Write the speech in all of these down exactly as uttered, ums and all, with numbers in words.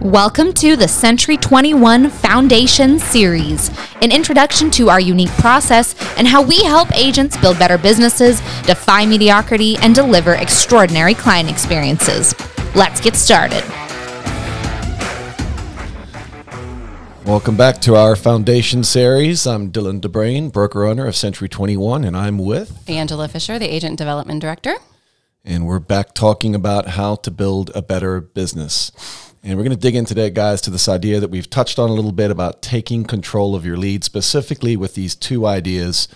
Welcome to the Century twenty-one Foundation Series, an introduction to our unique process and how we help agents build better businesses, defy mediocrity, and deliver extraordinary client experiences. Let's get started. Welcome back to our Foundation Series. I'm Dylan DeBrain, broker owner of Century twenty-one, and I'm with Angela Fisher, the Agent Development Director. And we're back talking about how to build a better business. And we're going to dig in today, guys, to this idea that we've touched on a little bit about taking control of your lead, specifically with these two ideas,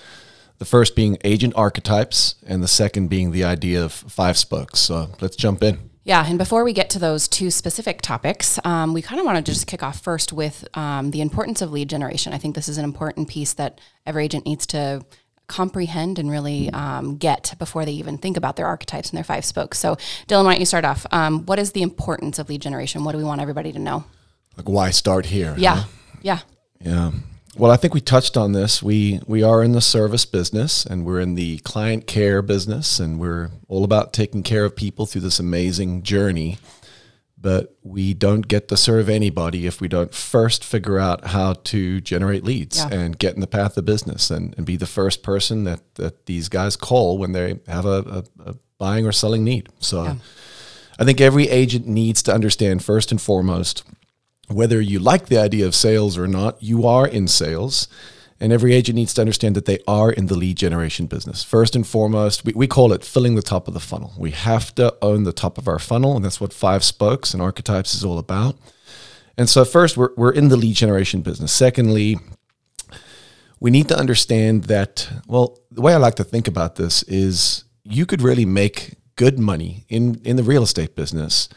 the first being agent archetypes and the second being the idea of five spokes. So let's jump in. Yeah, and before we get to those two specific topics, um, we kind of want to just kick off first with um, the importance of lead generation. I think this is an important piece that every agent needs to comprehend and really um, get before they even think about their archetypes and their five spokes. So Dylan, why don't you start off? Um, what is the importance of lead generation? What do we want everybody to know? Like, why start here? Yeah. Huh? Yeah. Yeah. Well, I think we touched on this. We, we are in the service business and we're in the client care business and we're all about taking care of people through this amazing journey, but we don't get to serve anybody if we don't first figure out how to generate leads yeah. and get in the path of business and, and be the first person that, that these guys call when they have a, a, a buying or selling need. So yeah. I think every agent needs to understand first and foremost, whether you like the idea of sales or not, you are in sales. And every agent needs to understand that they are in the lead generation business. First and foremost, we, we call it filling the top of the funnel. We have to own the top of our funnel, and that's what five spokes and archetypes is all about. And so first, we're, we're in the lead generation business. Secondly, we need to understand that, well, the way I like to think about this is you could really make good money in, in the real estate business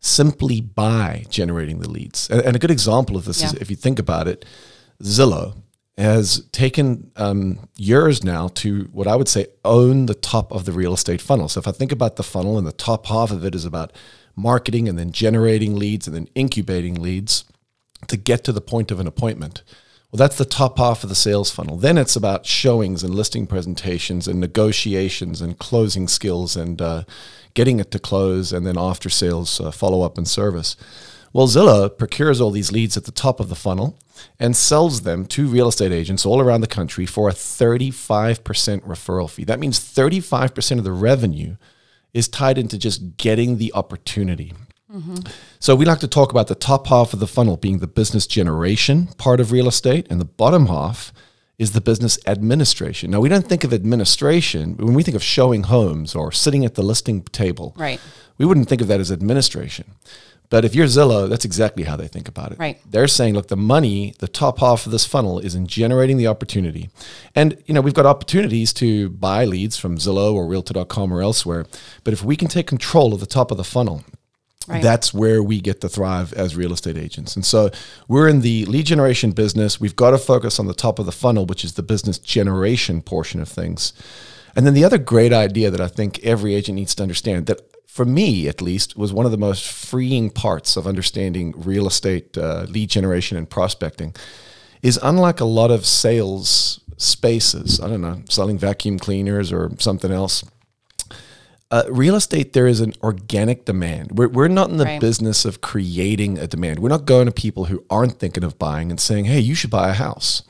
simply by generating the leads. And, and a good example of this yeah. is, if you think about it, Zillow has taken um, years now to what I would say own the top of the real estate funnel. So if I think about the funnel and the top half of it is about marketing and then generating leads and then incubating leads to get to the point of an appointment. Well, that's the top half of the sales funnel. Then it's about showings and listing presentations and negotiations and closing skills and uh, getting it to close and then after sales uh, follow-up and service. Well, Zillow procures all these leads at the top of the funnel and sells them to real estate agents all around the country for a thirty-five percent referral fee. That means thirty-five percent of the revenue is tied into just getting the opportunity. Mm-hmm. So we like to talk about the top half of the funnel being the business generation part of real estate, and the bottom half is the business administration. Now, we don't think of administration, when we think of showing homes or sitting at the listing table, right? We wouldn't think of that as administration. But if you're Zillow, that's exactly how they think about it. Right. They're saying, look, the money, the top half of this funnel is in generating the opportunity. And, you know, we've got opportunities to buy leads from Zillow or realtor dot com or elsewhere. But if we can take control of the top of the funnel, right. that's where we get to thrive as real estate agents. And so we're in the lead generation business. We've got to focus on the top of the funnel, which is the business generation portion of things. And then the other great idea that I think every agent needs to understand that, for me, at least, was one of the most freeing parts of understanding real estate uh, lead generation and prospecting is unlike a lot of sales spaces, I don't know, selling vacuum cleaners or something else, uh, real estate, there is an organic demand. We're, we're not in the right. business of creating a demand. We're not going to people who aren't thinking of buying and saying, hey, you should buy a house.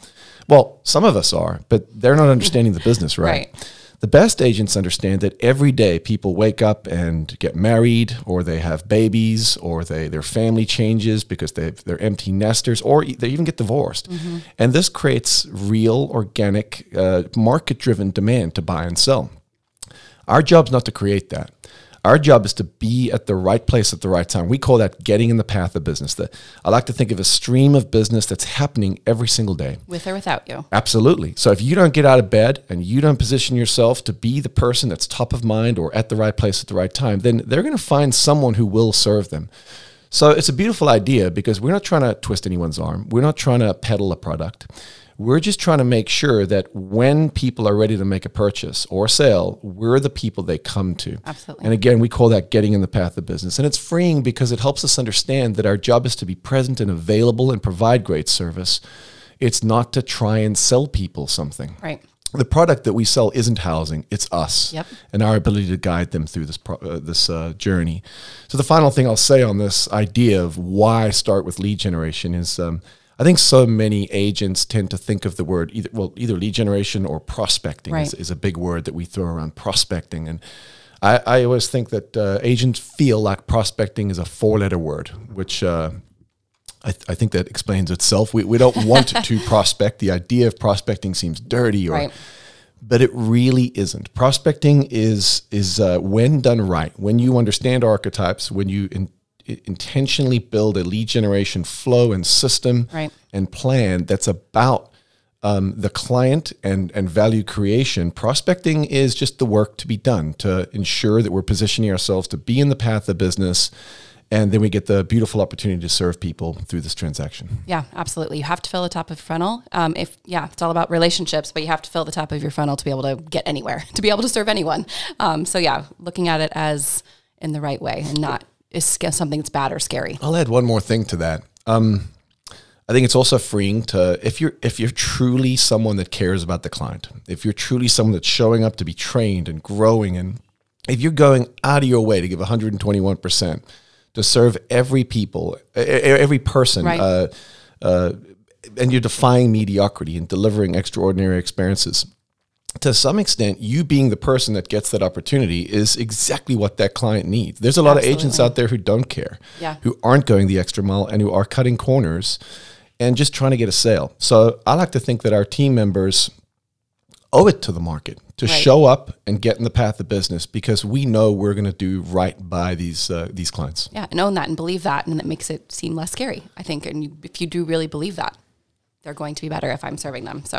Well, some of us are, but they're not understanding the business, right? right. The best agents understand that every day people wake up and get married or they have babies or they their family changes because they've, they're empty nesters or they even get divorced. Mm-hmm. And this creates real, organic, uh, market-driven demand to buy and sell. Our job's not to create that. Our job is to be at the right place at the right time. We call that getting in the path of business. The, I like to think of a stream of business that's happening every single day. With or without you. Absolutely. So if you don't get out of bed and you don't position yourself to be the person that's top of mind or at the right place at the right time, then they're going to find someone who will serve them. So it's a beautiful idea because we're not trying to twist anyone's arm. We're not trying to peddle a product. We're just trying to make sure that when people are ready to make a purchase or sale, we're the people they come to. Absolutely. And again, we call that getting in the path of business. And it's freeing because it helps us understand that our job is to be present and available and provide great service. It's not to try and sell people something. Right. the product that we sell isn't housing, it's us, yep. and our ability to guide them through this pro- uh, this uh, journey. So the final thing I'll say on this idea of why start with lead generation is um, I think so many agents tend to think of the word, either, well, either lead generation or prospecting right. is, is a big word that we throw around, prospecting. And I, I always think that uh, agents feel like prospecting is a four-letter word, which uh, I, th- I think that explains itself. We we don't want to prospect. The idea of prospecting seems dirty, or, right. but it really isn't. Prospecting is, is uh, when done right, when you understand archetypes, when you in- intentionally build a lead generation flow and system right. and plan that's about Um, the client and, and value creation. Prospecting is just the work to be done to ensure that we're positioning ourselves to be in the path of business, and then we get the beautiful opportunity to serve people through this transaction. Yeah, absolutely. You have to fill the top of your funnel. Um, if yeah, it's all about relationships, but you have to fill the top of your funnel to be able to get anywhere, to be able to serve anyone. Um, so yeah, looking at it as in the right way and not is something that's bad or scary. I'll add one more thing to that. Um, I think it's also freeing to, if you're if you're truly someone that cares about the client, if you're truly someone that's showing up to be trained and growing, and if you're going out of your way to give one hundred twenty-one percent to serve every people, every person, right. uh, uh, and you're defying mediocrity and delivering extraordinary experiences, to some extent, you being the person that gets that opportunity is exactly what that client needs. There's a lot Absolutely. Of agents out there who don't care, yeah. who aren't going the extra mile, and who are cutting corners and just trying to get a sale. So I like to think that our team members owe it to the market to right. show up and get in the path of business, because we know we're going to do right by these uh, these clients. Yeah, and own that and believe that, and that makes it seem less scary, I think. And you, if you do really believe that, they're going to be better if I'm serving them. So,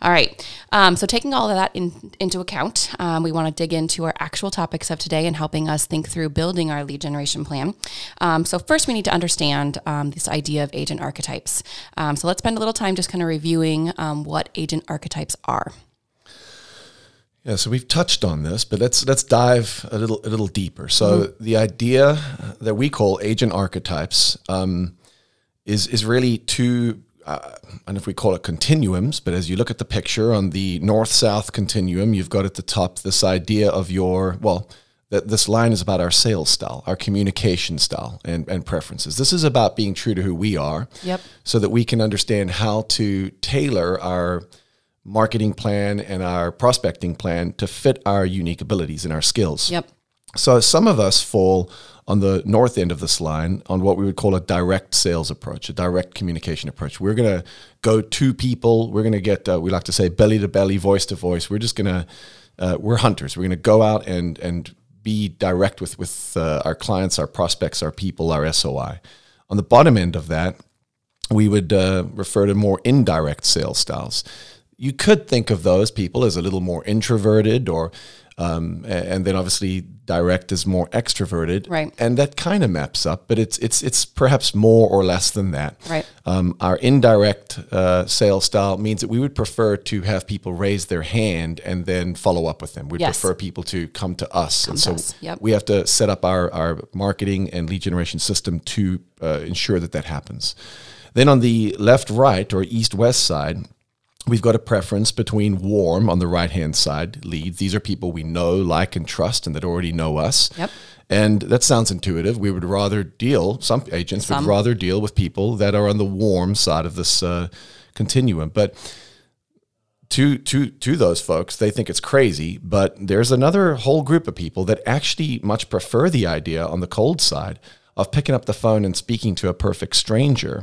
all right. Um, so taking all of that in, into account, um, we want to dig into our actual topics of today and helping us think through building our lead generation plan. Um, so first we need to understand um, this idea of agent archetypes. Um, so let's spend a little time just kind of reviewing um, what agent archetypes are. Yeah, so we've touched on this, but let's let's dive a little a little deeper. So mm-hmm. the idea that we call agent archetypes um, is is really two. Uh, I don't know if we call it continuums, but as you look at the picture on the north-south continuum, you've got at the top this idea of your, well, th- this line is about our sales style, our communication style and, and preferences. This is about being true to who we are yep. so that we can understand how to tailor our marketing plan and our prospecting plan to fit our unique abilities and our skills. Yep. So some of us fall on the north end of this line, on what we would call a direct sales approach, a direct communication approach. We're going to go to people. We're going to get, uh, we like to say, belly to belly, voice to voice. We're just going to, uh, we're hunters. We're going to go out and and be direct with, with uh, our clients, our prospects, our people, our S O I. On the bottom end of that, we would uh, refer to more indirect sales styles. You could think of those people as a little more introverted, or Um, and then obviously direct is more extroverted, right. and that kind of maps up, but it's it's it's perhaps more or less than that. Right. Um, our indirect uh, sales style means that we would prefer to have people raise their hand and then follow up with them. We'd yes. prefer people to come to us, come and so to us. Yep. we have to set up our, our marketing and lead generation system to uh, ensure that that happens. Then on the left-right or east-west side, we've got a preference between warm on the right-hand side leads. These are people we know, like, and trust, and that already know us. Yep. And that sounds intuitive. We would rather deal, some agents some. would rather deal with people that are on the warm side of this uh, continuum. But to, to, to those folks, they think it's crazy, but there's another whole group of people that actually much prefer the idea on the cold side of picking up the phone and speaking to a perfect stranger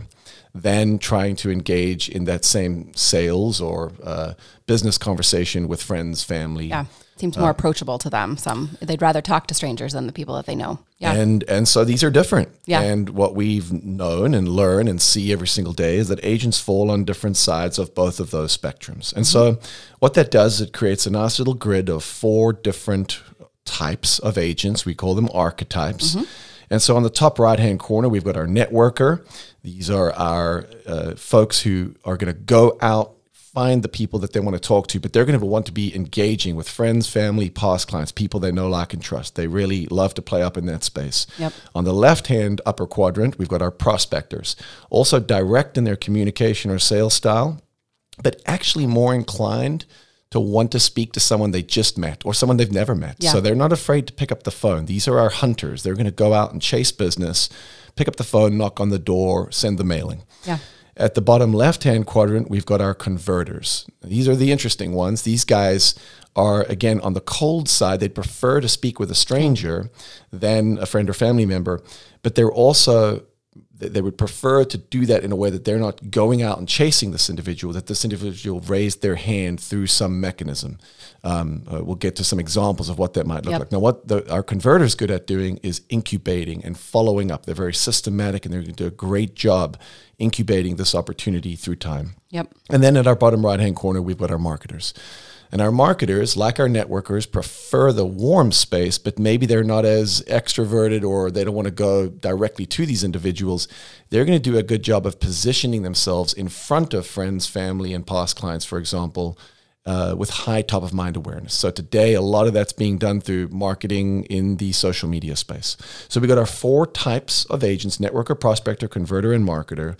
than trying to engage in that same sales or uh, business conversation with friends, family. Yeah, seems more uh, approachable to them. Some they'd rather talk to strangers than the people that they know. Yeah, and and so these are different. Yeah, and what we've known and learn and see every single day is that agents fall on different sides of both of those spectrums. And mm-hmm. so what that does, it creates a nice little grid of four different types of agents. We call them archetypes. Mm-hmm. And so on the top right-hand corner, we've got our networker. These are our uh, folks who are going to go out, find the people that they want to talk to, but they're going to want to be engaging with friends, family, past clients, people they know, like, and trust. They really love to play up in that space. Yep. On the left-hand upper quadrant, we've got our prospectors, also direct in their communication or sales style, but actually more inclined to want to speak to someone they just met or someone they've never met. Yeah. So they're not afraid to pick up the phone. These are our hunters. They're going to go out and chase business, pick up the phone, knock on the door, send the mailing. Yeah. At the bottom left-hand quadrant, we've got our converters. These are the interesting ones. These guys are, again, on the cold side. They prefer to speak with a stranger than a friend or family member, but they're also... they would prefer to do that in a way that they're not going out and chasing this individual, that this individual raised their hand through some mechanism. Um, uh, we'll get to some examples of what that might look yep. like. Now, what the, our converter is good at doing is incubating and following up. They're very systematic, and they're going to do a great job incubating this opportunity through time. Yep. And then at our bottom right-hand corner, we've got our marketers. And our marketers, like our networkers, prefer the warm space, but maybe they're not as extroverted or they don't want to go directly to these individuals. They're going to do a good job of positioning themselves in front of friends, family, and past clients, for example, uh, with high top-of-mind awareness. So today, a lot of that's being done through marketing in the social media space. So we've got our four types of agents: networker, prospector, converter, and marketer.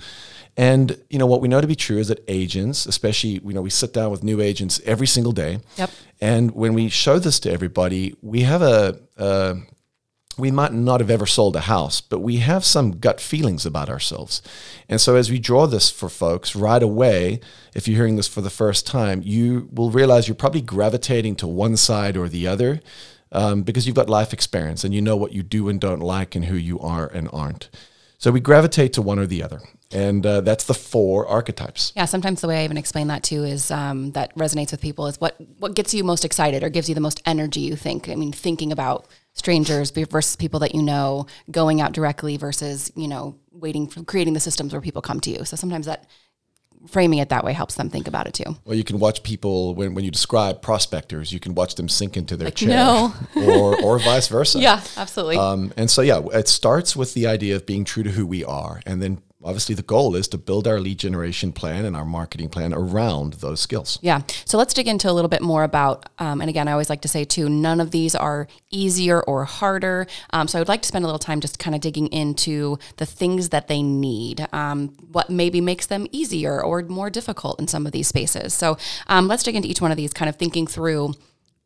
And, you know, what we know to be true is that agents, especially, you know, we sit down with new agents every single day. Yep. And when we show this to everybody, we have a, a, we might not have ever sold a house, but we have some gut feelings about ourselves. And so as we draw this for folks right away, if you're hearing this for the first time, you will realize you're probably gravitating to one side or the other, um, because you've got life experience and you know what you do and don't like and who you are and aren't. So we gravitate to one or the other. And uh, that's the four archetypes. Yeah, sometimes the way I even explain that too is um, that resonates with people is what, what gets you most excited or gives you the most energy, you think. I mean, thinking about strangers versus people that you know, going out directly versus, you know, waiting for creating the systems where people come to you. So sometimes that framing it that way helps them think about it too. Well, you can watch people, when, when you describe prospectors, you can watch them sink into their like, chair no. or, or vice versa. Yeah, absolutely. Um, and so, yeah, it starts with the idea of being true to who we are, and then obviously, the goal is to build our lead generation plan and our marketing plan around those skills. Yeah. So let's dig into a little bit more about, um, and again, I always like to say too, none of these are easier or harder. Um, so I would like to spend a little time just kind of digging into the things that they need, um, what maybe makes them easier or more difficult in some of these spaces. So um, let's dig into each one of these, kind of thinking through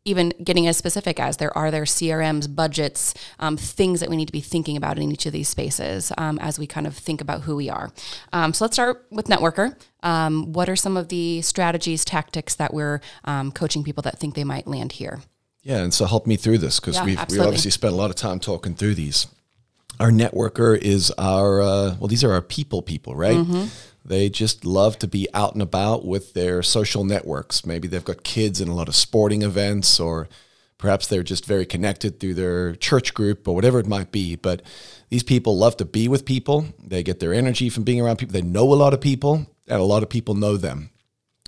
even getting as specific as there are their C R Ms, budgets, um, things that we need to be thinking about in each of these spaces um, as we kind of think about who we are. Um, so let's start with networker. Um, what are some of the strategies, tactics that we're um, coaching people that think they might land here? Yeah, and so help me through this because yeah, we've we obviously spent a lot of time talking through these. Our networker is our, uh, well, these are our people people, right? Mm-hmm. They just love to be out and about with their social networks. Maybe they've got kids in a lot of sporting events, or perhaps they're just very connected through their church group or whatever it might be. But these people love to be with people. They get their energy from being around people. They know a lot of people, and a lot of people know them.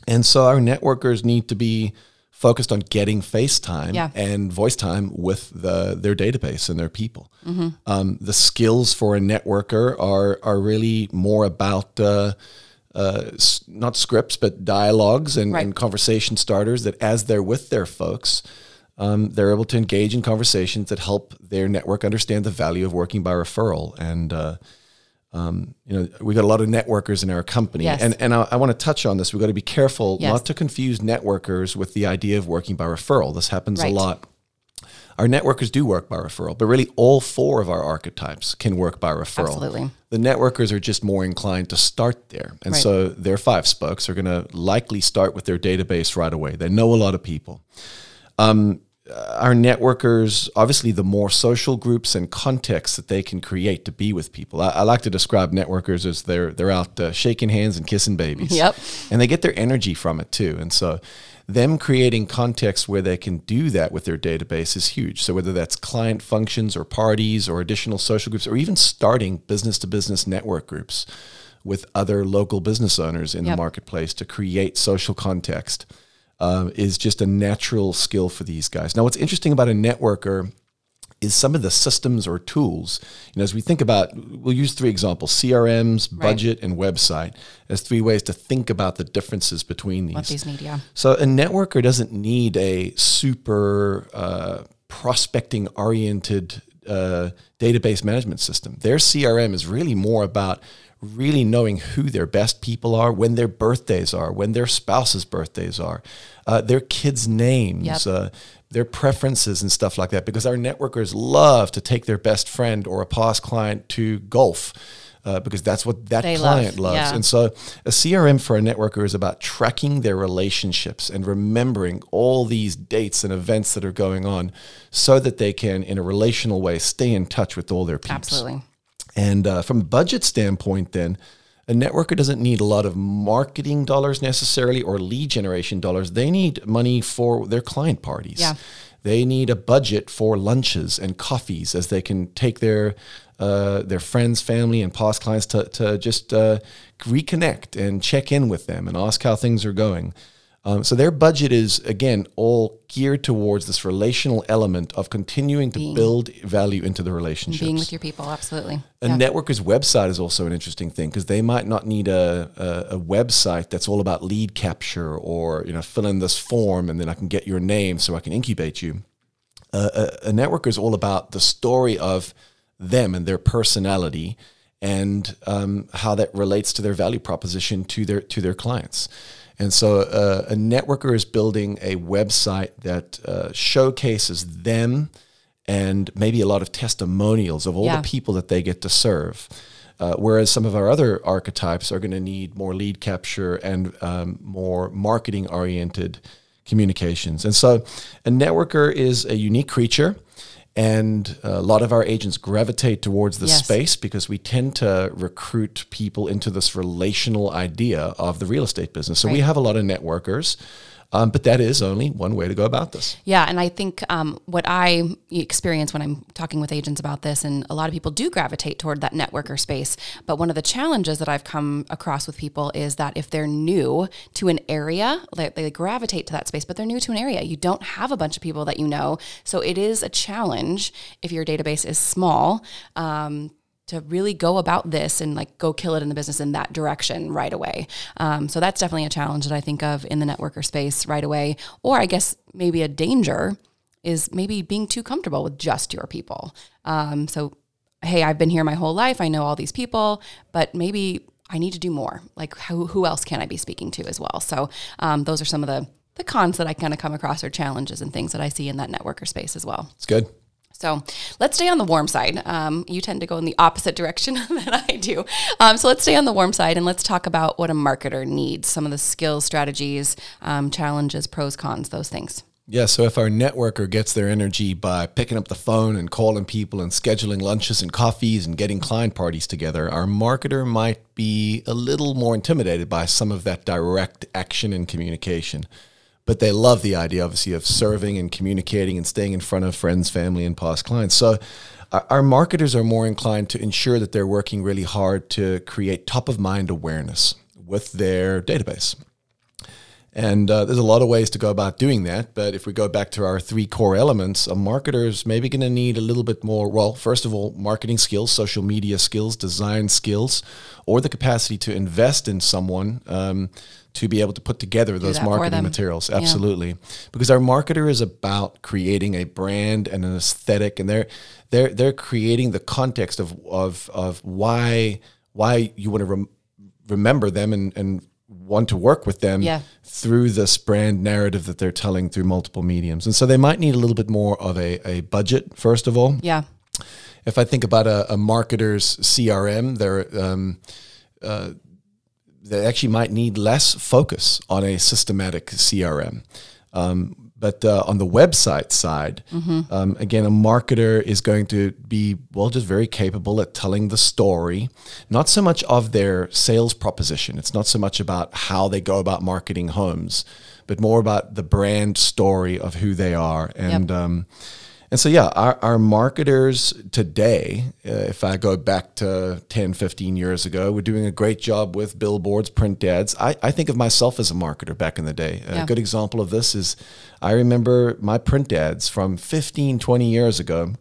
And so our networkers need to be focused on getting face time yeah. and voice time with the, their database and their people. Mm-hmm. Um, the skills for a networker are are really more about uh, uh, not scripts, but dialogues and, right. and conversation starters that as they're with their folks, um, they're able to engage in conversations that help their network understand the value of working by referral. And, uh, um, you know, we got a lot of networkers in our company, yes. and and I, I want to touch on this. We've got to be careful yes. not to confuse networkers with the idea of working by referral. This happens right. a lot. Our networkers do work by referral, but really all four of our archetypes can work by referral. Absolutely. The networkers are just more inclined to start there. And right. so their five spokes are going to likely start with their database right away. They know a lot of people. Um, Our networkers, obviously, the more social groups and contexts that they can create to be with people. I, I like to describe networkers as they're they're out uh, shaking hands and kissing babies. Yep. And they get their energy from it, too. And so them creating contexts where they can do that with their database is huge. So whether that's client functions or parties or additional social groups or even starting business-to-business network groups with other local business owners in yep. the marketplace to create social context. Uh, is just a natural skill for these guys. Now, what's interesting about a networker is some of the systems or tools. You know, as we think about, we'll use three examples: C R Ms, right. budget, and website, as three ways to think about the differences between these. What these need, yeah. So, a networker doesn't need a super uh, prospecting-oriented uh, database management system. Their C R M is really more about really knowing who their best people are, when their birthdays are, when their spouses' birthdays are, uh, their kids' names, yep. uh, their preferences and stuff like that, because our networkers love to take their best friend or a past client to golf. Uh, because that's what that they client love. loves. Yeah. And so a C R M for a networker is about tracking their relationships and remembering all these dates and events that are going on so that they can, in a relational way, stay in touch with all their peeps. Absolutely. And uh, from a budget standpoint then, a networker doesn't need a lot of marketing dollars necessarily or lead generation dollars. They need money for their client parties. Yeah. They need a budget for lunches and coffees as they can take their uh, their friends, family, and past clients to, to just uh, reconnect and check in with them and ask how things are going. Um, so their budget is, again, all geared towards this relational element of continuing to being. build value into the relationships. Being with your people, absolutely. A yeah. networker's website is also an interesting thing because they might not need a, a, a website that's all about lead capture or, you know, fill in this form and then I can get your name so I can incubate you. Uh, a, a networker is all about the story of them and their personality and um, how that relates to their value proposition to their to their clients. And so uh, a networker is building a website that uh, showcases them and maybe a lot of testimonials of all yeah. the people that they get to serve. Uh, whereas some of our other archetypes are going to need more lead capture and um, more marketing-oriented communications. And so a networker is a unique creature. And a lot of our agents gravitate towards this yes. space because we tend to recruit people into this relational idea of the real estate business. So right. we have a lot of networkers, um, but that is only one way to go about this. Yeah, and I think um, what I experience when I'm talking with agents about this, and a lot of people do gravitate toward that networker space, but one of the challenges that I've come across with people is that if they're new to an area, they, they gravitate to that space, but they're new to an area. You don't have a bunch of people that you know, so it is a challenge if your database is small, um, to really go about this and like go kill it in the business in that direction right away. Um, so that's definitely a challenge that I think of in the networker space right away. Or I guess maybe a danger is maybe being too comfortable with just your people. Um, so, hey, I've been here my whole life. I know all these people, but maybe I need to do more. Like who, who else can I be speaking to as well? So um, those are some of the, the cons that I kind of come across, or challenges and things that I see in that networker space as well. It's good. So let's stay on the warm side. Um, you tend to go in the opposite direction than I do. Um, so let's stay on the warm side and let's talk about what a marketer needs, some of the skills, strategies, um, challenges, pros, cons, those things. Yeah, so if our networker gets their energy by picking up the phone and calling people and scheduling lunches and coffees and getting client parties together, our marketer might be a little more intimidated by some of that direct action and communication. But they love the idea, obviously, of serving and communicating and staying in front of friends, family, and past clients. So our marketers are more inclined to ensure that they're working really hard to create top-of-mind awareness with their database. And uh, there's a lot of ways to go about doing that. But if we go back to our three core elements, a marketer is maybe going to need a little bit more, well, first of all, marketing skills, social media skills, design skills, or the capacity to invest in someone um, to be able to put together those marketing materials. Absolutely. Yeah. Because our marketer is about creating a brand and an aesthetic, and they're they're they're creating the context of of of why why you want to rem- remember them and and want to work with them yeah. through this brand narrative that they're telling through multiple mediums. And so they might need a little bit more of a, a budget, first of all. Yeah. If I think about a, a marketer's C R M, they're, um, uh, they actually might need less focus on a systematic C R M. Um, but uh, on the website side, mm-hmm. um, again, a marketer is going to be, well, just very capable at telling the story, not so much of their sales proposition. It's not so much about how they go about marketing homes, but more about the brand story of who they are. And yep. um, and so, yeah, our, our marketers today, uh, if I go back to ten, fifteen years ago, we're doing a great job with billboards, print ads. I, I think of myself as a marketer back in the day. A yeah. good example of this is I remember my print ads from fifteen, twenty years ago.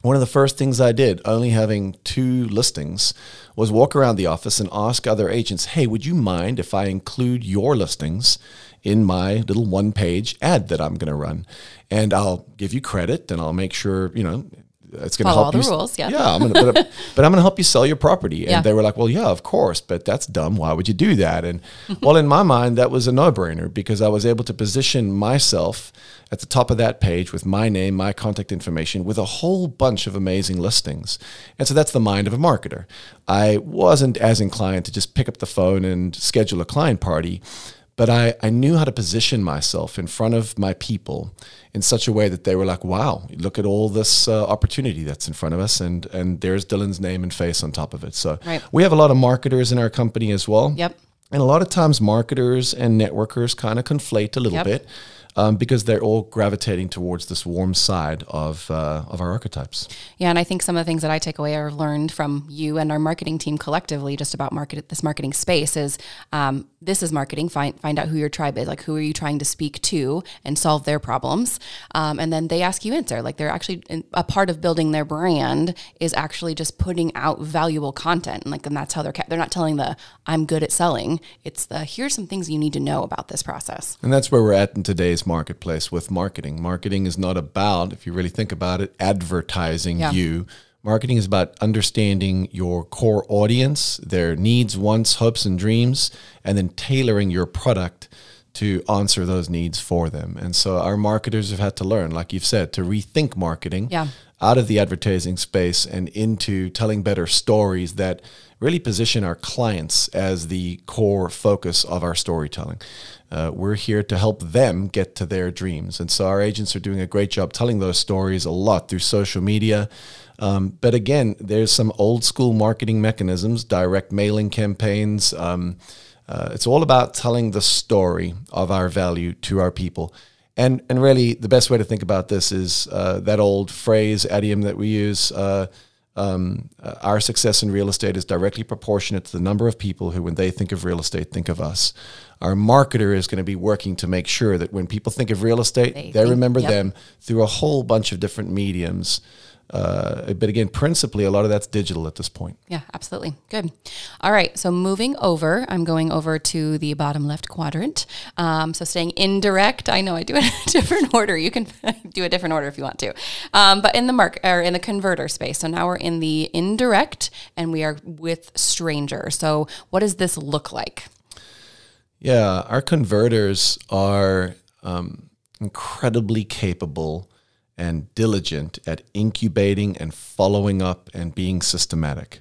One of the first things I did, only having two listings, was walk around the office and ask other agents, hey, would you mind if I include your listings in my little one-page ad that I'm going to run? And I'll give you credit, and I'll make sure, you know, it's going to help you. Follow all the rules, yeah. Yeah, I'm gonna, but, but I'm going to help you sell your property. And yeah. they were like, well, yeah, of course, but that's dumb. Why would you do that? And well, in my mind, that was a no-brainer because I was able to position myself at the top of that page with my name, my contact information, with a whole bunch of amazing listings. And so that's the mind of a marketer. I wasn't as inclined to just pick up the phone and schedule a client party, but I, I knew how to position myself in front of my people in such a way that they were like, wow, look at all this uh, opportunity that's in front of us. And and there's Dylan's name and face on top of it. So right. we have a lot of marketers in our company as well. Yep. And a lot of times marketers and networkers kind of conflate a little yep. bit um, because they're all gravitating towards this warm side of uh, of our archetypes. Yeah, and I think some of the things that I take away or learned from you and our marketing team collectively just about market this marketing space is um, this is marketing. Find find out who your tribe is. Like, who are you trying to speak to and solve their problems? Um, and then they ask you answer. Like, they're actually a part of building their brand is actually just putting out valuable content. And like, and that's how they're, ca- they're not telling the I'm good at selling. It's the, here's some things you need to know about this process. And that's where we're at in today's marketplace with marketing. Marketing is not about, if you really think about it, advertising yeah. you. Marketing is about understanding your core audience, their needs, wants, hopes, and dreams, and then tailoring your product to answer those needs for them. And so our marketers have had to learn, like you've said, to rethink marketing yeah. out of the advertising space and into telling better stories that really position our clients as the core focus of our storytelling. Uh, we're here to help them get to their dreams. And so our agents are doing a great job telling those stories a lot through social media. Um, but again, there's some old school marketing mechanisms, direct mailing campaigns. Um, uh, it's all about telling the story of our value to our people. And and really, the best way to think about this is uh, that old phrase, idiom that we use, uh, Um, uh, our success in real estate is directly proportionate to the number of people who, when they think of real estate, think of us. Our marketer is going to be working to make sure that when people think of real estate, they, they think, remember yep. them through a whole bunch of different mediums. Uh, but again, principally, a lot of that's digital at this point. Yeah, absolutely. Good. All right. So moving over, I'm going over to the bottom left quadrant. Um, so staying indirect, I know I do it in a different order. You can do a different order if you want to. Um, but in the mark or in the converter space. So now we're in the indirect and we are with stranger. So what does this look like? Yeah, our converters are um, incredibly capable and diligent at incubating and following up and being systematic.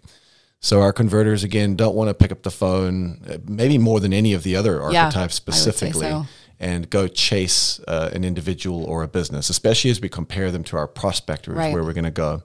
So our converters, again, don't want to pick up the phone, maybe more than any of the other archetypes yeah, specifically, so. and go chase uh, an individual or a business, especially as we compare them to our prospectors, right. where we're going to go.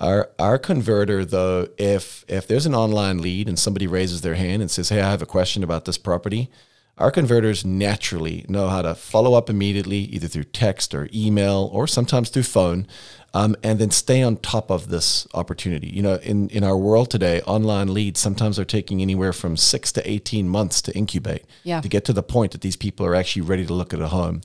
Our our converter, though, if if there's an online lead and somebody raises their hand and says, hey, I have a question about this property, our converters naturally know how to follow up immediately, either through text or email or sometimes through phone, um, and then stay on top of this opportunity. You know, in, in our world today, online leads sometimes are taking anywhere from six to eighteen months to incubate, yeah. to get to the point that these people are actually ready to look at a home.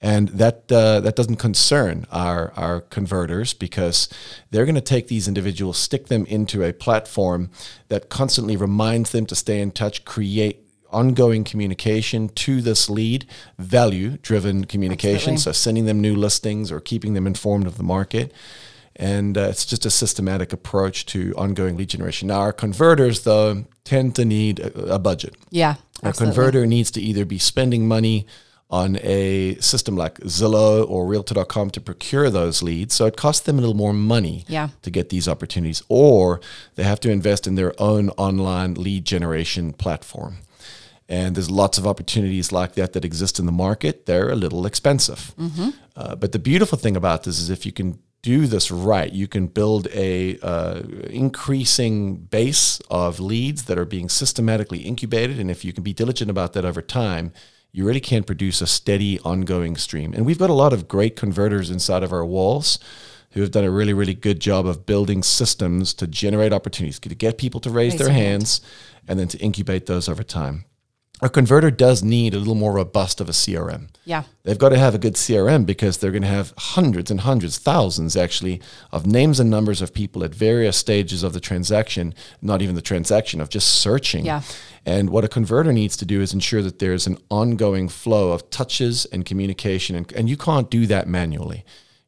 And that uh, that doesn't concern our, our converters because they're going to take these individuals, stick them into a platform that constantly reminds them to stay in touch, create ongoing communication to this lead, value-driven communication. Absolutely. So sending them new listings or keeping them informed of the market. And uh, it's just a systematic approach to ongoing lead generation. Now, our converters, though, tend to need a, a budget. Yeah, absolutely. Our converter needs to either be spending money on a system like Zillow or realtor dot com to procure those leads. So it costs them a little more money yeah. to get these opportunities, or they have to invest in their own online lead generation platform. And there's lots of opportunities like that that exist in the market. They're a little expensive. Mm-hmm. Uh, but the beautiful thing about this is if you can do this right, you can build a uh, increasing base of leads that are being systematically incubated. And if you can be diligent about that over time, you really can produce a steady, ongoing stream. And we've got a lot of great converters inside of our walls who have done a really, really good job of building systems to generate opportunities, to get people to raise, raise their hands, hand. and then to incubate those over time. A converter does need a little more robust of a C R M. Yeah. They've got to have a good C R M because they're going to have hundreds and hundreds, thousands actually, of names and numbers of people at various stages of the transaction, not even the transaction, of just searching. Yeah. And what a converter needs to do is ensure that there's an ongoing flow of touches and communication. And, and you can't do that manually.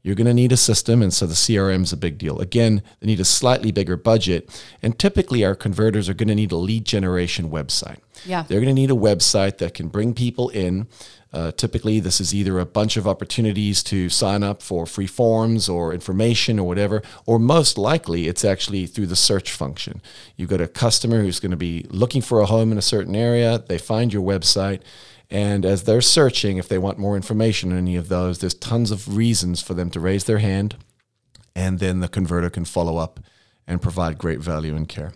You're going to need a system, and so the C R M is a big deal. Again, they need a slightly bigger budget, and typically our converters are going to need a lead generation website. Yeah, they're going to need a website that can bring people in. Uh, typically, this is either a bunch of opportunities to sign up for free forms or information or whatever, or most likely it's actually through the search function. You've got a customer who's going to be looking for a home in a certain area. They find your website. And as they're searching, if they want more information on any of those, there's tons of reasons for them to raise their hand. And then the converter can follow up and provide great value and care.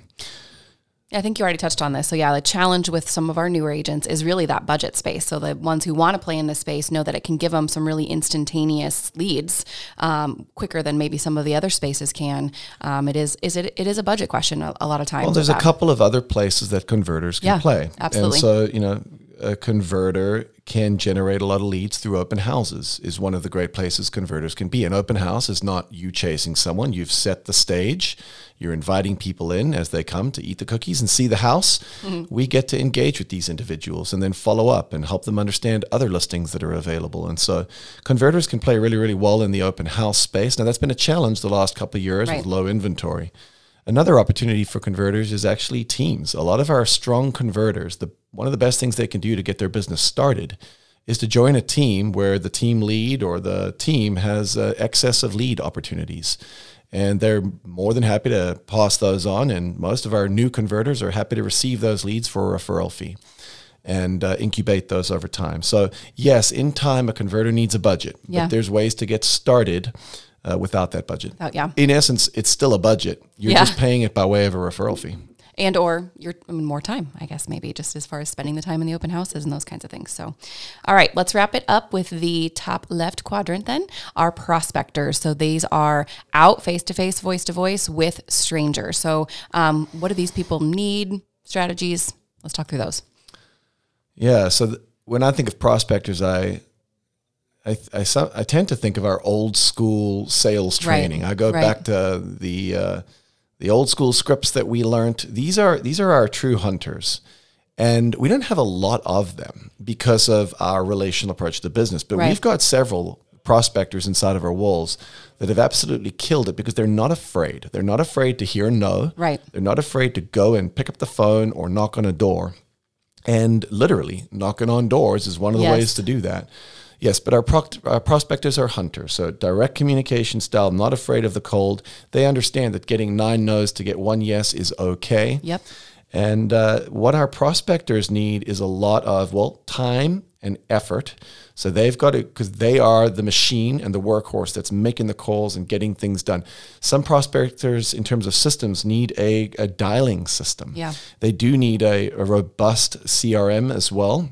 I think you already touched on this. So yeah, the challenge with some of our newer agents is really that budget space. So the ones who want to play in this space know that it can give them some really instantaneous leads um, quicker than maybe some of the other spaces can. Um, it is is it it is a budget question a, a lot of times. Well, there's a couple of other places that converters can yeah, play. Absolutely. And so, you know, a converter can generate a lot of leads through open houses is one of the great places converters can be. An open house is not you chasing someone. You've set the stage. You're inviting people in as they come to eat the cookies and see the house. Mm-hmm. We get to engage with these individuals and then follow up and help them understand other listings that are available. And so converters can play really, really well in the open house space. Now, that's been a challenge the last couple of years right. with low inventory. Another opportunity for converters is actually teams. A lot of our strong converters, the one of the best things they can do to get their business started is to join a team where the team lead or the team has uh, excess of lead opportunities. And they're more than happy to pass those on. And most of our new converters are happy to receive those leads for a referral fee and uh, incubate those over time. So yes, in time, a converter needs a budget, yeah. but there's ways to get started Uh, without that budget. Oh, yeah. In essence, it's still a budget. You're yeah. just paying it by way of a referral fee. And or your I mean, more time, I guess, maybe just as far as spending the time in the open houses and those kinds of things. So, all right, let's wrap it up with the top left quadrant then, our prospectors. So these are out face-to-face, voice-to-voice with strangers. So um, what do these people need? Strategies? Let's talk through those. Yeah, so th- when I think of prospectors, I... I, I, I tend to think of our old school sales training. Right, I go right. back to the uh, the old school scripts that we learned. These are these are our true hunters, and we don't have a lot of them because of our relational approach to business. But right. we've got several prospectors inside of our walls that have absolutely killed it because they're not afraid. They're not afraid to hear no. Right. They're not afraid to go and pick up the phone or knock on a door, and literally knocking on doors is one of the yes. ways to do that. Yes, but our, pro- our prospectors are hunters, so direct communication style, not afraid of the cold. They understand that getting nine no's to get one yes is okay. Yep. And uh, what our prospectors need is a lot of, well, time and effort. So they've got to, because they are the machine and the workhorse that's making the calls and getting things done. Some prospectors, in terms of systems, need a, a dialing system. Yeah. They do need a, a robust C R M as well.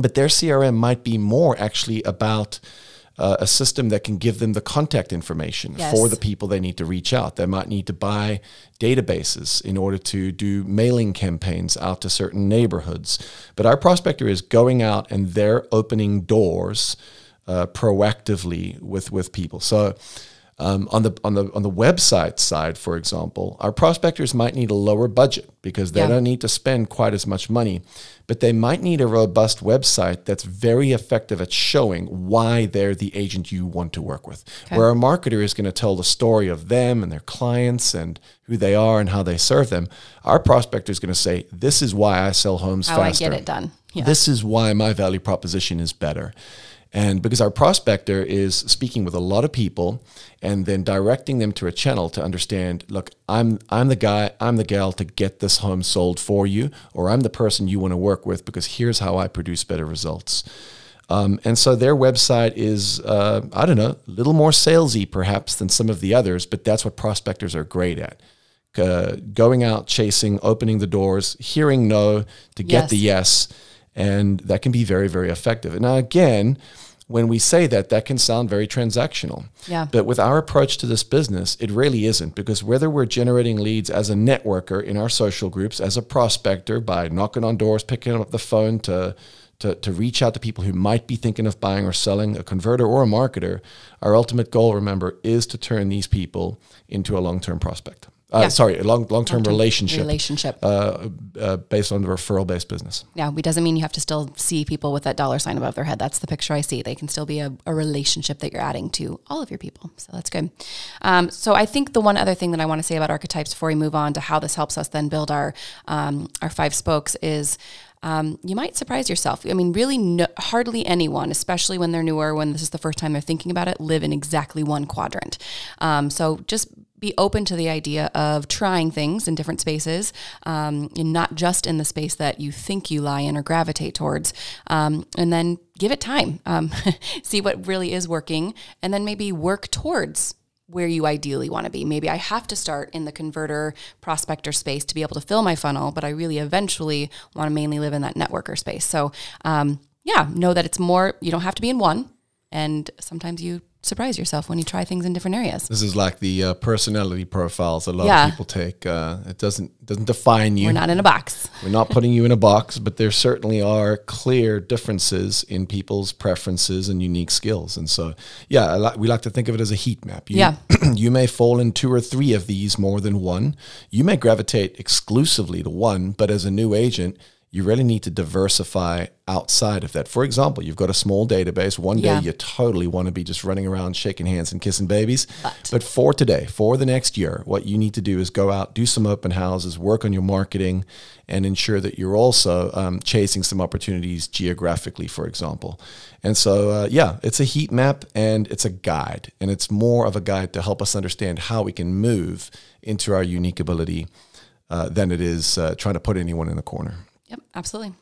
But their C R M might be more actually about uh, a system that can give them the contact information yes. for the people they need to reach out. They might need to buy databases in order to do mailing campaigns out to certain neighborhoods. But our prospector is going out and they're opening doors uh, proactively with, with people. So um, on the on the on the website side, for example, our prospectors might need a lower budget because they yeah. don't need to spend quite as much money. But they might need a robust website that's very effective at showing why they're the agent you want to work with, okay. where a marketer is going to tell the story of them and their clients and who they are and how they serve them. Our prospector is going to say, this is why I sell homes how faster. How I get it done. Yeah. This is why my value proposition is better. And because our prospector is speaking with a lot of people and then directing them to a channel to understand, look, I'm I'm the guy, I'm the gal to get this home sold for you, or I'm the person you want to work with because here's how I produce better results. Um, and so their website is, uh, I don't know, a little more salesy perhaps than some of the others, but that's what prospectors are great at. Uh, going out, chasing, opening the doors, hearing no to get yes. the yes. And that can be very, very effective. And now, again, when we say that, that can sound very transactional. Yeah. But with our approach to this business, it really isn't. Because whether we're generating leads as a networker in our social groups, as a prospector by knocking on doors, picking up the phone to, to, to reach out to people who might be thinking of buying or selling, a converter or a marketer, our ultimate goal, remember, is to turn these people into a long-term prospect. Uh, yeah. Sorry, long, long-term long-term relationship. Relationship. Uh, uh, based on the referral-based business. Yeah, it doesn't mean you have to still see people with that dollar sign above their head. That's the picture I see. They can still be a, a relationship that you're adding to all of your people. So that's good. Um, so I think the one other thing that I want to say about archetypes before we move on to how this helps us then build our um, our five spokes is, Um, you might surprise yourself. I mean, really no, hardly anyone, especially when they're newer, when this is the first time they're thinking about it, live in exactly one quadrant. Um, so just be open to the idea of trying things in different spaces, um, and not just in the space that you think you lie in or gravitate towards. Um, and then give it time, um, see what really is working, and then maybe work towards where you ideally want to be. Maybe I have to start in the converter prospector space to be able to fill my funnel, but I really eventually want to mainly live in that networker space. So um, yeah, know that it's more, you don't have to be in one. And sometimes you surprise yourself when you try things in different areas. This is like the uh, personality profiles a lot yeah. of people take. Uh, it doesn't doesn't define you. We're not in a box. We're not putting you in a box, but there certainly are clear differences in people's preferences and unique skills. And so, yeah, li- we like to think of it as a heat map. You, yeah. You may fall in two or three of these more than one. You may gravitate exclusively to one, but as a new agent, you really need to diversify outside of that. For example, you've got a small database. One day yeah. you totally want to be just running around, shaking hands and kissing babies. But. but for today, for the next year, what you need to do is go out, do some open houses, work on your marketing, and ensure that you're also um, chasing some opportunities geographically, for example. And so, uh, yeah, it's a heat map and it's a guide. And it's more of a guide to help us understand how we can move into our unique ability uh, than it is uh, trying to put anyone in a corner. Yep, absolutely.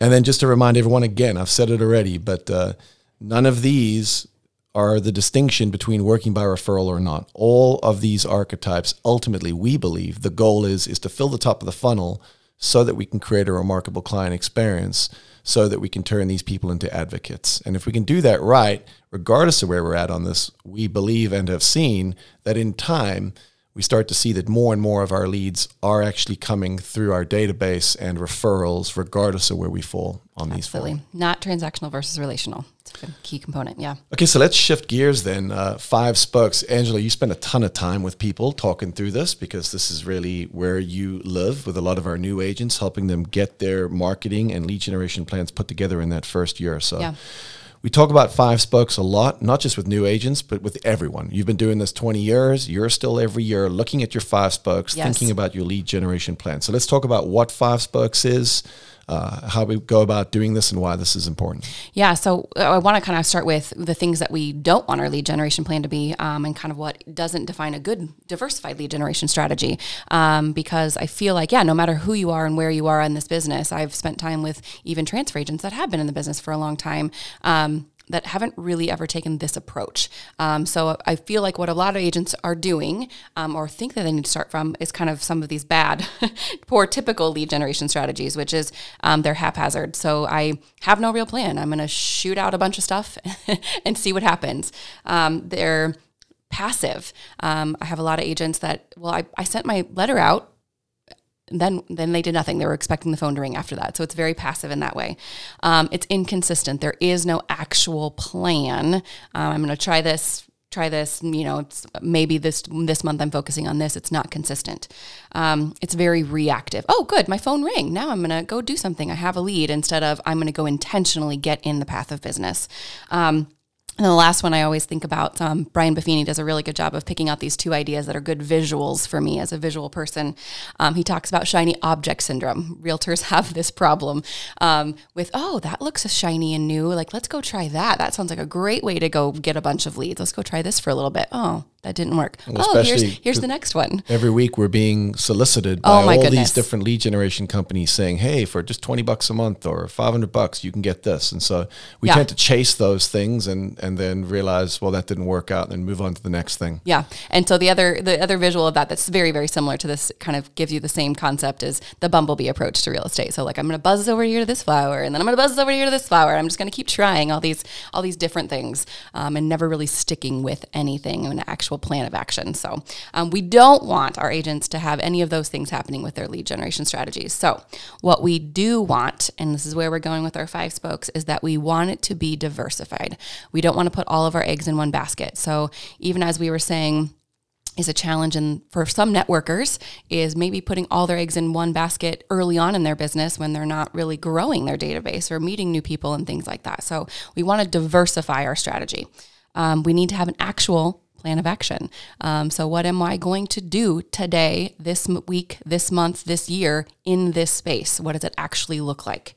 And then just to remind everyone again, I've said it already, but uh, none of these are the distinction between working by referral or not. All of these archetypes, ultimately, we believe the goal is, is to fill the top of the funnel so that we can create a remarkable client experience, so that we can turn these people into advocates. And if we can do that right, regardless of where we're at on this, we believe and have seen that in time, we start to see that more and more of our leads are actually coming through our database and referrals, regardless of where we fall on these. Absolutely. Not transactional versus relational. It's a key component, yeah. Okay, so let's shift gears then. Uh, five spokes. Angela, you spend a ton of time with people talking through this because this is really where you live with a lot of our new agents, helping them get their marketing and lead generation plans put together in that first year or so. Yeah. We talk about five spokes a lot, not just with new agents, but with everyone. You've been doing this twenty years. You're still every year looking at your five spokes, yes. thinking about your lead generation plan. So let's talk about what five spokes is, uh, how we go about doing this, and why this is important. Yeah, so I want to kind of start with the things that we don't want our lead generation plan to be, um, and kind of what doesn't define a good diversified lead generation strategy. Um, because I feel like, yeah, no matter who you are and where you are in this business, I've spent time with even transfer agents that have been in the business for a long time, um, that haven't really ever taken this approach. Um, so I feel like what a lot of agents are doing, um, or think that they need to start from, is kind of some of these bad, poor, typical lead generation strategies, which is um, they're haphazard. So I have no real plan. I'm going to shoot out a bunch of stuff and see what happens. Um, they're passive. Um, I have a lot of agents that, well, I, I sent my letter out. Then then they did nothing. They were expecting the phone to ring after that. So it's very passive in that way. Um, it's inconsistent. There is no actual plan. Um, I'm going to try this, try this, you know, it's maybe this this month I'm focusing on this. It's not consistent. Um, it's very reactive. Oh, good. My phone rang. Now I'm going to go do something. I have a lead, instead of I'm going to go intentionally get in the path of business. Um And the last one I always think about, um, Brian Buffini does a really good job of picking out these two ideas that are good visuals for me as a visual person. Um, he talks about shiny object syndrome. Realtors have this problem um, with, oh, that looks shiny and new. Like, let's go try that. That sounds like a great way to go get a bunch of leads. Let's go try this for a little bit. Oh, that didn't work. Well, oh, here's here's the next one. Every week we're being solicited by oh all goodness. these different lead generation companies saying, hey, for just twenty bucks a month or five hundred bucks, you can get this. And so we yeah. tend to chase those things and and then realize, well, that didn't work out, and move on to the next thing. Yeah. And so the other the other visual of that that's very, very similar to this, kind of gives you the same concept, is the bumblebee approach to real estate. So like, I'm going to buzz over here to this flower, and then I'm going to buzz over here to this flower. I'm just going to keep trying all these all these different things um, and never really sticking with anything, an actual plan of action. So um, we don't want our agents to have any of those things happening with their lead generation strategies. So what we do want, and this is where we're going with our five spokes, is that we want it to be diversified. We don't want to put all of our eggs in one basket. So even as we were saying, is a challenge, and for some networkers is maybe putting all their eggs in one basket early on in their business when they're not really growing their database or meeting new people and things like that. So we want to diversify our strategy. Um, we need to have an actual plan of action. Um, so what am I going to do today, this week, this month, this year in this space? What does it actually look like?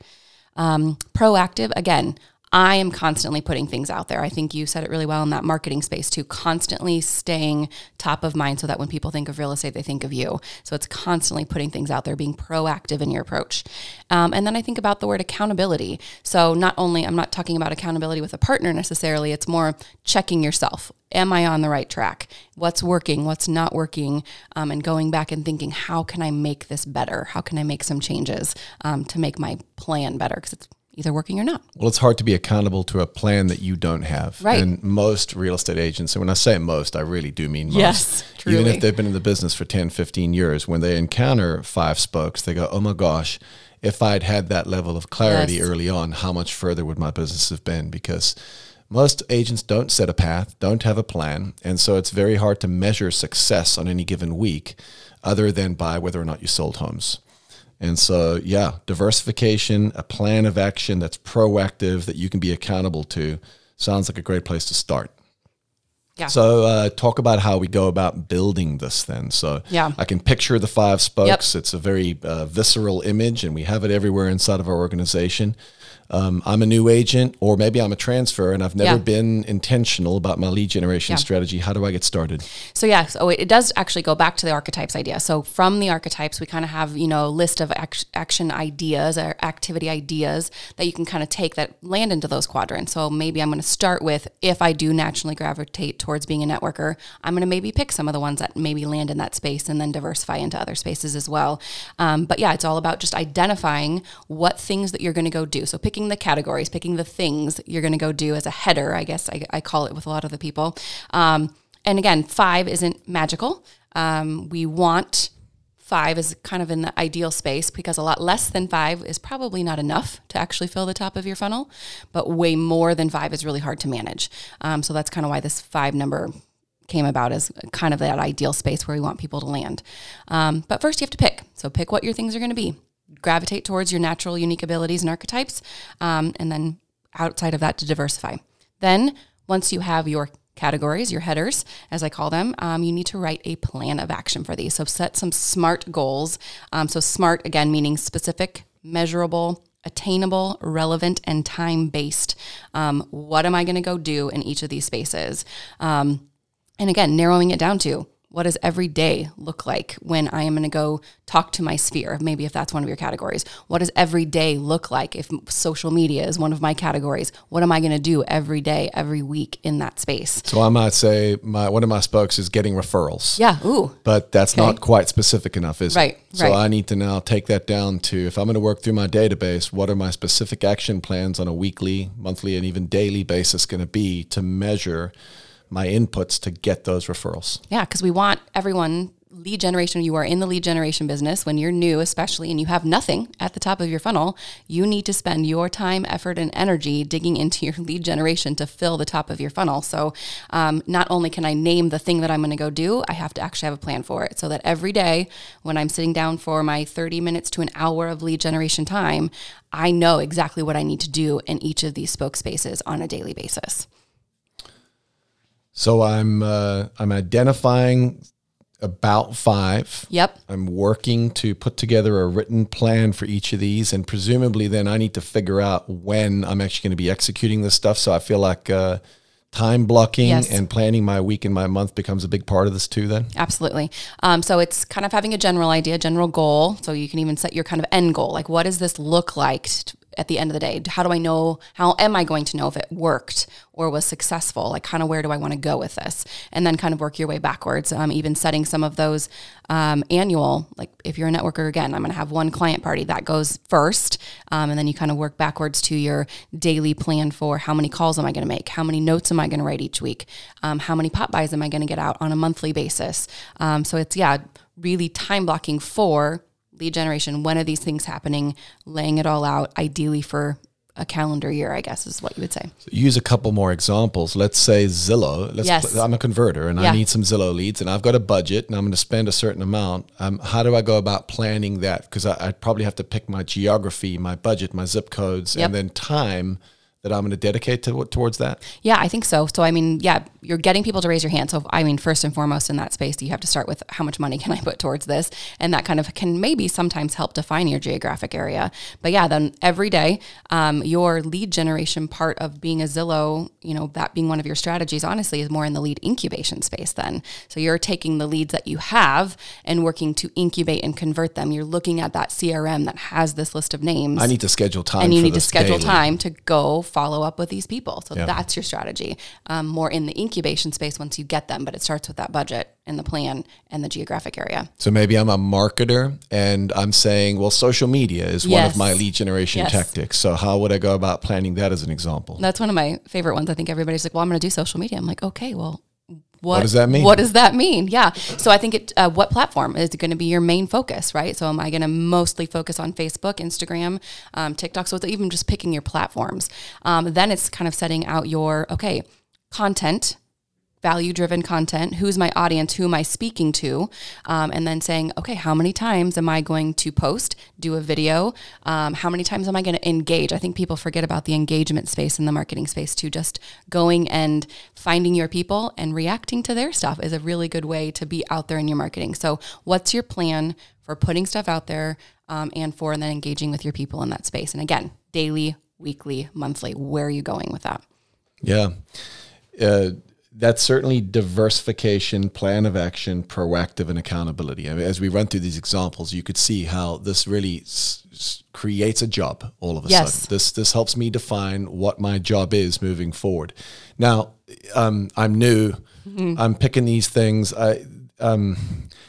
Um, proactive, again, I am constantly putting things out there. I think you said it really well in that marketing space too, constantly staying top of mind so that when people think of real estate, they think of you. So it's constantly putting things out there, being proactive in your approach. Um, and then I think about the word accountability. So not only, I'm not talking about accountability with a partner necessarily, it's more checking yourself. Am I on the right track? What's working? What's not working? Um, and going back and thinking, how can I make this better? How can I make some changes um, to make my plan better? Because it's either working or not. Well, it's hard to be accountable to a plan that you don't have. Right. And most real estate agents, and when I say most, I really do mean most. Yes, truly. Even if they've been in the business for ten, fifteen years, when they encounter five spokes, they go, oh my gosh, if I'd had that level of clarity yes. early on, how much further would my business have been? Because most agents don't set a path, don't have a plan. And so it's very hard to measure success on any given week other than by whether or not you sold homes. And so, yeah, diversification, a plan of action that's proactive that you can be accountable to sounds like a great place to start. Yeah. So uh, talk about how we go about building this then. So yeah. I can picture the five spokes. Yep. It's a very uh, visceral image, and we have it everywhere inside of our organization. Um, I'm a new agent, or maybe I'm a transfer, and I've never yeah. been intentional about my lead generation yeah. strategy. How do I get started? So yeah, so it does actually go back to the archetypes idea. So from the archetypes, we kind of have, you know, a list of act- action ideas or activity ideas that you can kind of take that land into those quadrants. So maybe I'm going to start with, if I do naturally gravitate towards being a networker, I'm going to maybe pick some of the ones that maybe land in that space and then diversify into other spaces as well. Um, but yeah, it's all about just identifying what things that you're going to go do. So picking the categories, picking the things you're going to go do as a header, I guess I, I call it with a lot of the people. Um, and again, five isn't magical. Um, we want five is kind of in the ideal space, because a lot less than five is probably not enough to actually fill the top of your funnel, but way more than five is really hard to manage. Um, so that's kind of why this five number came about, as kind of that ideal space where we want people to land. Um, but first you have to pick. So pick what your things are going to be. Gravitate towards your natural unique abilities and archetypes, um, and then outside of that to diversify. Then once you have your categories, your headers, as I call them, um, you need to write a plan of action for these. So set some SMART goals. Um, so SMART, again, meaning specific, measurable, attainable, relevant, and time-based. Um, what am I going to go do in each of these spaces? Um, and again, narrowing it down to, what does every day look like when I am going to go talk to my sphere? Maybe if that's one of your categories. What does every day look like if social media is one of my categories? What am I going to do every day, every week in that space? So I might say my one of my spokes is getting referrals. Yeah. Ooh. But that's okay. Not quite specific enough, is right, it? Right. So I need to now take that down to, if I'm going to work through my database, what are my specific action plans on a weekly, monthly, and even daily basis going to be to measure my inputs to get those referrals? Yeah, because we want everyone, lead generation, you are in the lead generation business. When you're new, especially, and you have nothing at the top of your funnel, you need to spend your time, effort, and energy digging into your lead generation to fill the top of your funnel. So um, not only can I name the thing that I'm going to go do, I have to actually have a plan for it, so that every day when I'm sitting down for my thirty minutes to an hour of lead generation time, I know exactly what I need to do in each of these spoke spaces on a daily basis. So I'm uh, I'm identifying about five. Yep. I'm working to put together a written plan for each of these, and presumably then I need to figure out when I'm actually going to be executing this stuff. So I feel like uh, time blocking yes. and planning my week and my month becomes a big part of this too then? Absolutely. Um, so it's kind of having a general idea, general goal. So you can even set your kind of end goal. Like, what does this look like to, at the end of the day? How do I know, how am I going to know if it worked or was successful? Like, kind of where do I want to go with this? And then kind of work your way backwards. Um, even setting some of those um, annual, like if you're a networker, again, I'm going to have one client party that goes first. Um, and then you kind of work backwards to your daily plan for, how many calls am I going to make? How many notes am I going to write each week? Um, how many pop buys am I going to get out on a monthly basis? Um, so it's, yeah, really time blocking for lead generation. When are these things happening? Laying it all out, ideally for a calendar year, I guess is what you would say. So use a couple more examples. Let's say Zillow. Let's yes. pl- I'm a converter and yeah. I need some Zillow leads and I've got a budget and I'm going to spend a certain amount. Um, how do I go about planning that? Because I'd probably have to pick my geography, my budget, my zip codes, yep. and then time that I'm going to dedicate to towards that? Yeah, I think so. So, I mean, yeah, you're getting people to raise your hand. So, I mean, first and foremost in that space, you have to start with how much money can I put towards this? And that kind of can maybe sometimes help define your geographic area. But yeah, then every day, um, your lead generation part of being a Zillow, you know, that being one of your strategies, honestly, is more in the lead incubation space then. So, you're taking the leads that you have and working to incubate and convert them. You're looking at that C R M that has this list of names. I need to schedule time. And you need to schedule daily. time to go follow up with these people. So yeah. that's your strategy. Um, more in the incubation space once you get them, but it starts with that budget and the plan and the geographic area. So maybe I'm a marketer and I'm saying, well, social media is yes. one of my lead generation yes. tactics. So how would I go about planning that as an example? That's one of my favorite ones. I think everybody's like, well, I'm going to do social media. I'm like, okay, well, What, what does that mean? What does that mean? Yeah. So I think it, uh, what platform is going to be your main focus, right? So am I going to mostly focus on Facebook, Instagram, um, TikTok? So it's even just picking your platforms. Um, then it's kind of setting out your, okay, content, value-driven content. Who's my audience? Who am I speaking to? Um, and then saying, okay, how many times am I going to post, do a video? Um, how many times am I going to engage? I think people forget about the engagement space and the marketing space too. Just going and finding your people and reacting to their stuff is a really good way to be out there in your marketing. So what's your plan for putting stuff out there um, and for and then engaging with your people in that space? And again, daily, weekly, monthly, where are you going with that? Yeah. Uh, That's certainly diversification, plan of action, proactive, and accountability. I mean, as we run through these examples, you could see how this really s- s- creates a job all of a yes. sudden. This this helps me define what my job is moving forward. Now, um, I'm new. Mm-hmm. I'm picking these things. I um,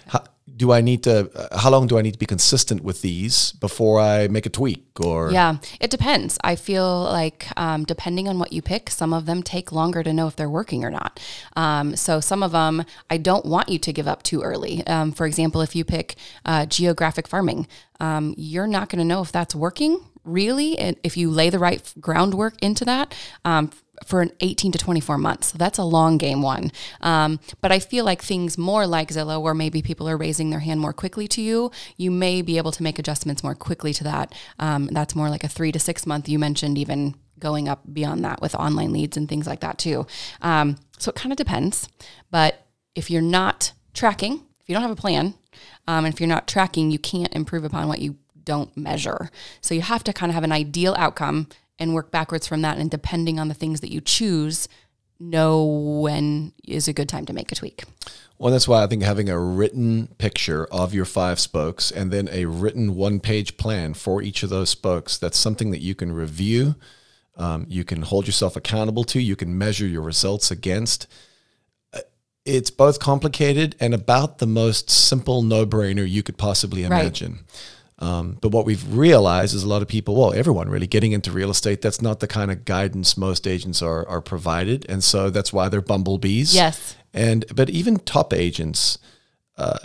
how, do I need to? Uh, how long do I need to be consistent with these before I make a tweak? Or yeah, it depends. I feel like um, depending on what you pick, some of them take longer to know if they're working or not. Um, so some of them, I don't want you to give up too early. Um, for example, if you pick uh, geographic farming, um, you're not going to know if that's working really, and if you lay the right groundwork into that um, for an eighteen to twenty-four months. So that's a long game one. Um, but I feel like things more like Zillow, where maybe people are raising their hand more quickly to you, you may be able to make adjustments more quickly to that. Um, that's more like a three to six month. You mentioned even going up beyond that with online leads and things like that too. Um, so it kind of depends. But if you're not tracking, if you don't have a plan, um, and if you're not tracking, you can't improve upon what you don't measure. So you have to kind of have an ideal outcome and work backwards from that. And depending on the things that you choose, know when is a good time to make a tweak. Well, that's why I think having a written picture of your five spokes and then a written one-page plan for each of those spokes, that's something that you can review, um, you can hold yourself accountable to, you can measure your results against. It's both complicated and about the most simple no-brainer you could possibly imagine. Right. Um, but what we've realized is a lot of people, well, everyone really getting into real estate, that's not the kind of guidance most agents are are provided. And so that's why they're bumblebees. Yes. And but even top agents uh,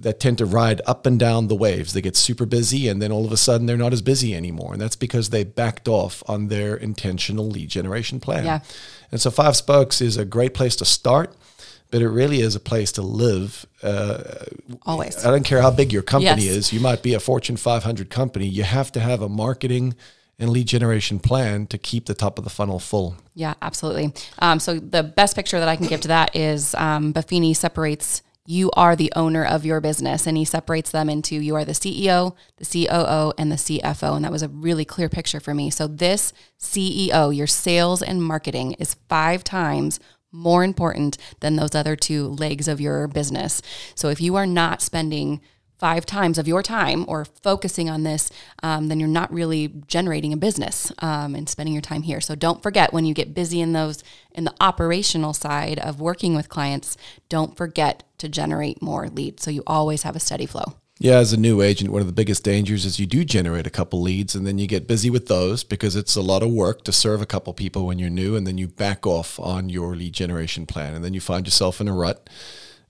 that tend to ride up and down the waves, they get super busy and then all of a sudden they're not as busy anymore. And that's because they backed off on their intentional lead generation plan. Yeah. And so Five Spokes is a great place to start. But it really is a place to live. Uh, Always. I don't care how big your company yes. is. You might be a Fortune five hundred company. You have to have a marketing and lead generation plan to keep the top of the funnel full. Yeah, absolutely. Um, so the best picture that I can give to that is um, Buffini separates you are the owner of your business, and he separates them into you are the C E O, the C O O, and the C F O. And that was a really clear picture for me. So this C E O, your sales and marketing, is five times more important than those other two legs of your business. So if you are not spending five times of your time or focusing on this, um, then you're not really generating a business um, and spending your time here. So don't forget when you get busy in those, in the operational side of working with clients, don't forget to generate more leads. So you always have a steady flow. Yeah, as a new agent, one of the biggest dangers is you do generate a couple leads and then you get busy with those because it's a lot of work to serve a couple people when you're new, and then you back off on your lead generation plan and then you find yourself in a rut.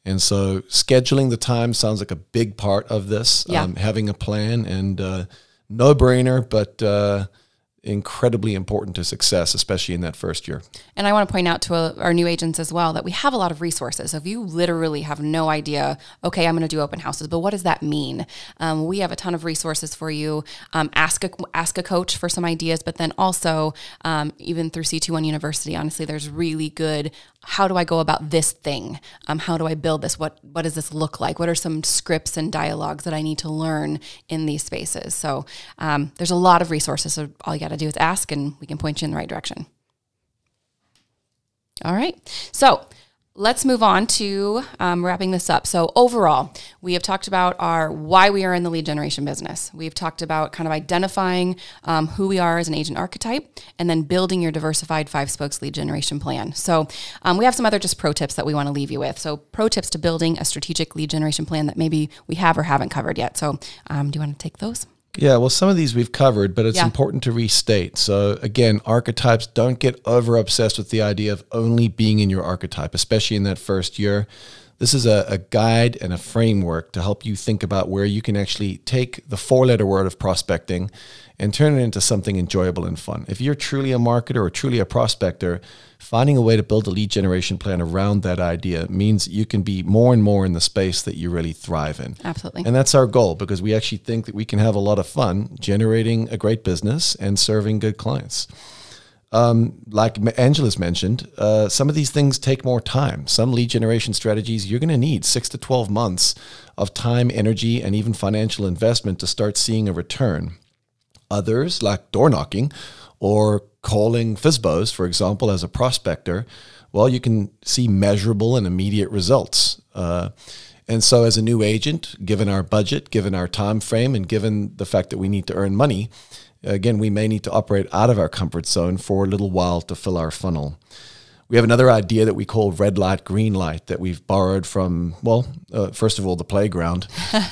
And so scheduling the time sounds like a big part of this, yeah. um, having a plan and uh, no brainer, but uh, incredibly important to success, especially in that first year. And I want to point out to a, our new agents as well that we have a lot of resources. So if you literally have no idea, okay, I'm going to do open houses, but what does that mean? Um, we have a ton of resources for you. Um, ask a, ask a coach for some ideas, but then also um, even through C twenty-one University, honestly, there's really good, how do I go about this thing? Um, how do I build this? What, what does this look like? What are some scripts and dialogues that I need to learn in these spaces? So um, there's a lot of resources. So all you got to do is ask and we can point you in the right direction. All right. So let's move on to um, wrapping this up. So overall, we have talked about our why we are in the lead generation business. We've talked about kind of identifying um, who we are as an agent archetype and then building your diversified five spokes lead generation plan. So um, we have some other just pro tips that we want to leave you with. So pro tips to building a strategic lead generation plan that maybe we have or haven't covered yet. So um, do you want to take those? Yeah, well, some of these we've covered, but it's yeah. important to restate. So again, archetypes, don't get over obsessed with the idea of only being in your archetype, especially in that first year. This is a, a guide and a framework to help you think about where you can actually take the four-letter word of prospecting and turn it into something enjoyable and fun. If you're truly a marketer or truly a prospector, finding a way to build a lead generation plan around that idea means you can be more and more in the space that you really thrive in. Absolutely. And that's our goal, because we actually think that we can have a lot of fun generating a great business and serving good clients. Um, like Angela's mentioned, uh, some of these things take more time. Some lead generation strategies, you're going to need six to twelve months of time, energy, and even financial investment to start seeing a return. Others, like door knocking or calling FSBOs, for example, as a prospector, well, you can see measurable and immediate results. Uh, and so as a new agent, given our budget, given our time frame, and given the fact that we need to earn money, again, we may need to operate out of our comfort zone for a little while to fill our funnel. We have another idea that we call red light, green light that we've borrowed from, well, uh, first of all, the playground,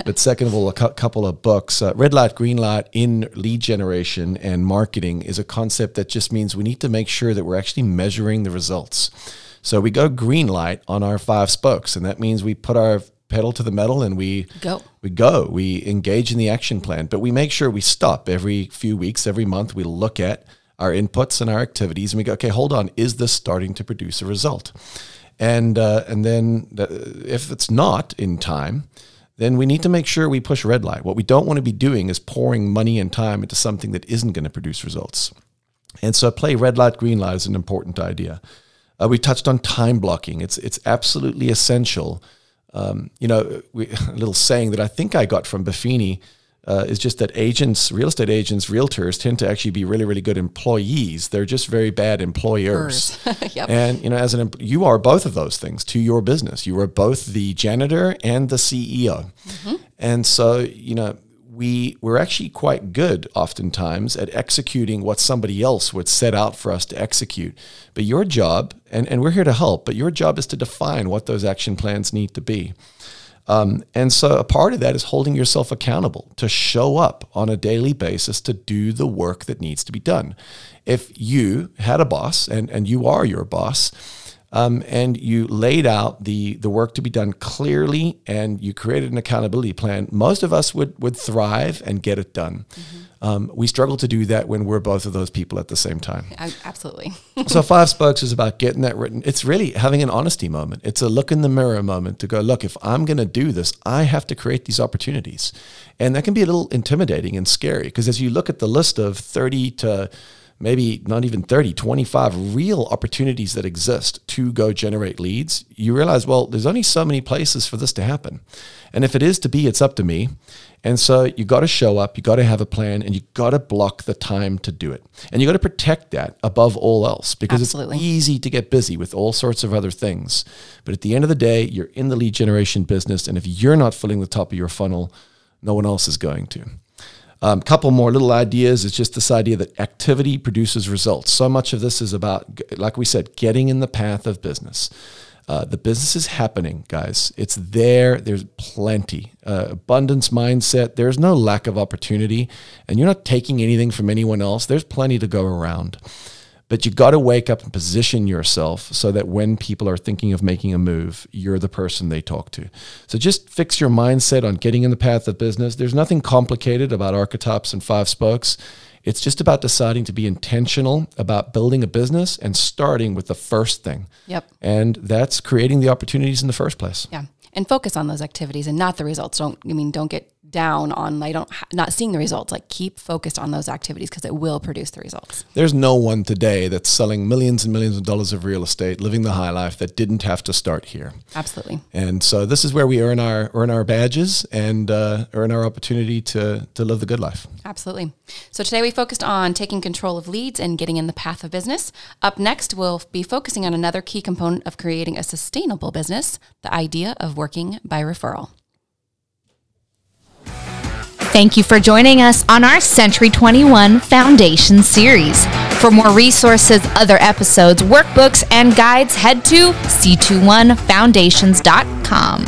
but second of all, a cu- couple of books. Uh, red light, green light in lead generation and marketing is a concept that just means we need to make sure that we're actually measuring the results. So we go green light on our five spokes, and that means we put our pedal to the metal and we go. We go. We engage in the action plan, but we make sure we stop every few weeks, every month. We look at our inputs and our activities, and we go, okay, hold on, is this starting to produce a result? And uh, and then the, if it's not in time, then we need to make sure we push red light. What we don't want to be doing is pouring money and time into something that isn't going to produce results. And so play red light, green light is an important idea. Uh, we touched on time blocking. It's it's absolutely essential. Um, you know, we, a little saying that I think I got from Buffini uh, is just that agents, real estate agents, realtors tend to actually be really, really good employees. They're just very bad employers. Yep. And, you know, as an, you are both of those things to your business. You are both the janitor and the C E O. Mm-hmm. And so, you know, we, we're actually quite good oftentimes at executing what somebody else would set out for us to execute. But your job, and, and we're here to help, but your job is to define what those action plans need to be. Um, and so a part of that is holding yourself accountable to show up on a daily basis to do the work that needs to be done. If you had a boss, and, and you are your boss, Um, and you laid out the the work to be done clearly, and you created an accountability plan, most of us would would thrive and get it done. Mm-hmm. Um, we struggle to do that when we're both of those people at the same time. I, absolutely. So Five Spokes is about getting that written. It's really having an honesty moment. It's a look in the mirror moment to go, look, if I'm going to do this, I have to create these opportunities. And that can be a little intimidating and scary, because as you look at the list of thirty to maybe not even thirty, twenty-five real opportunities that exist to go generate leads, you realize, well, there's only so many places for this to happen. And if it is to be, it's up to me. And so you got to show up, you got to have a plan, and you got to block the time to do it. And you got to protect that above all else, because Absolutely. It's easy to get busy with all sorts of other things. But at the end of the day, you're in the lead generation business. And if you're not filling the top of your funnel, no one else is going to. A um, couple more little ideas. It's just this idea that activity produces results. So much of this is about, like we said, getting in the path of business. Uh, the business is happening, guys. It's there. There's plenty. Uh, abundance mindset. There's no lack of opportunity. And you're not taking anything from anyone else. There's plenty to go around. But you got to wake up and position yourself so that when people are thinking of making a move, you're the person they talk to. So just fix your mindset on getting in the path of business. There's nothing complicated about archetypes and five spokes. It's just about deciding to be intentional about building a business and starting with the first thing. Yep. And that's creating the opportunities in the first place. Yeah. And focus on those activities and not the results. Don't, I mean, don't get down on, I don't, not seeing the results. Like, keep focused on those activities because it will produce the results. There's no one today that's selling millions and millions of dollars of real estate, living the high life, that didn't have to start here. Absolutely. And so this is where we earn our earn our badges and uh, earn our opportunity to to live the good life. Absolutely. So today we focused on taking control of leads and getting in the path of business. Up next, we'll be focusing on another key component of creating a sustainable business, the idea of working by referral. Thank you for joining us on our Century twenty-one Foundation Series. For more resources, other episodes, workbooks, and guides, head to C twenty-one foundations dot com.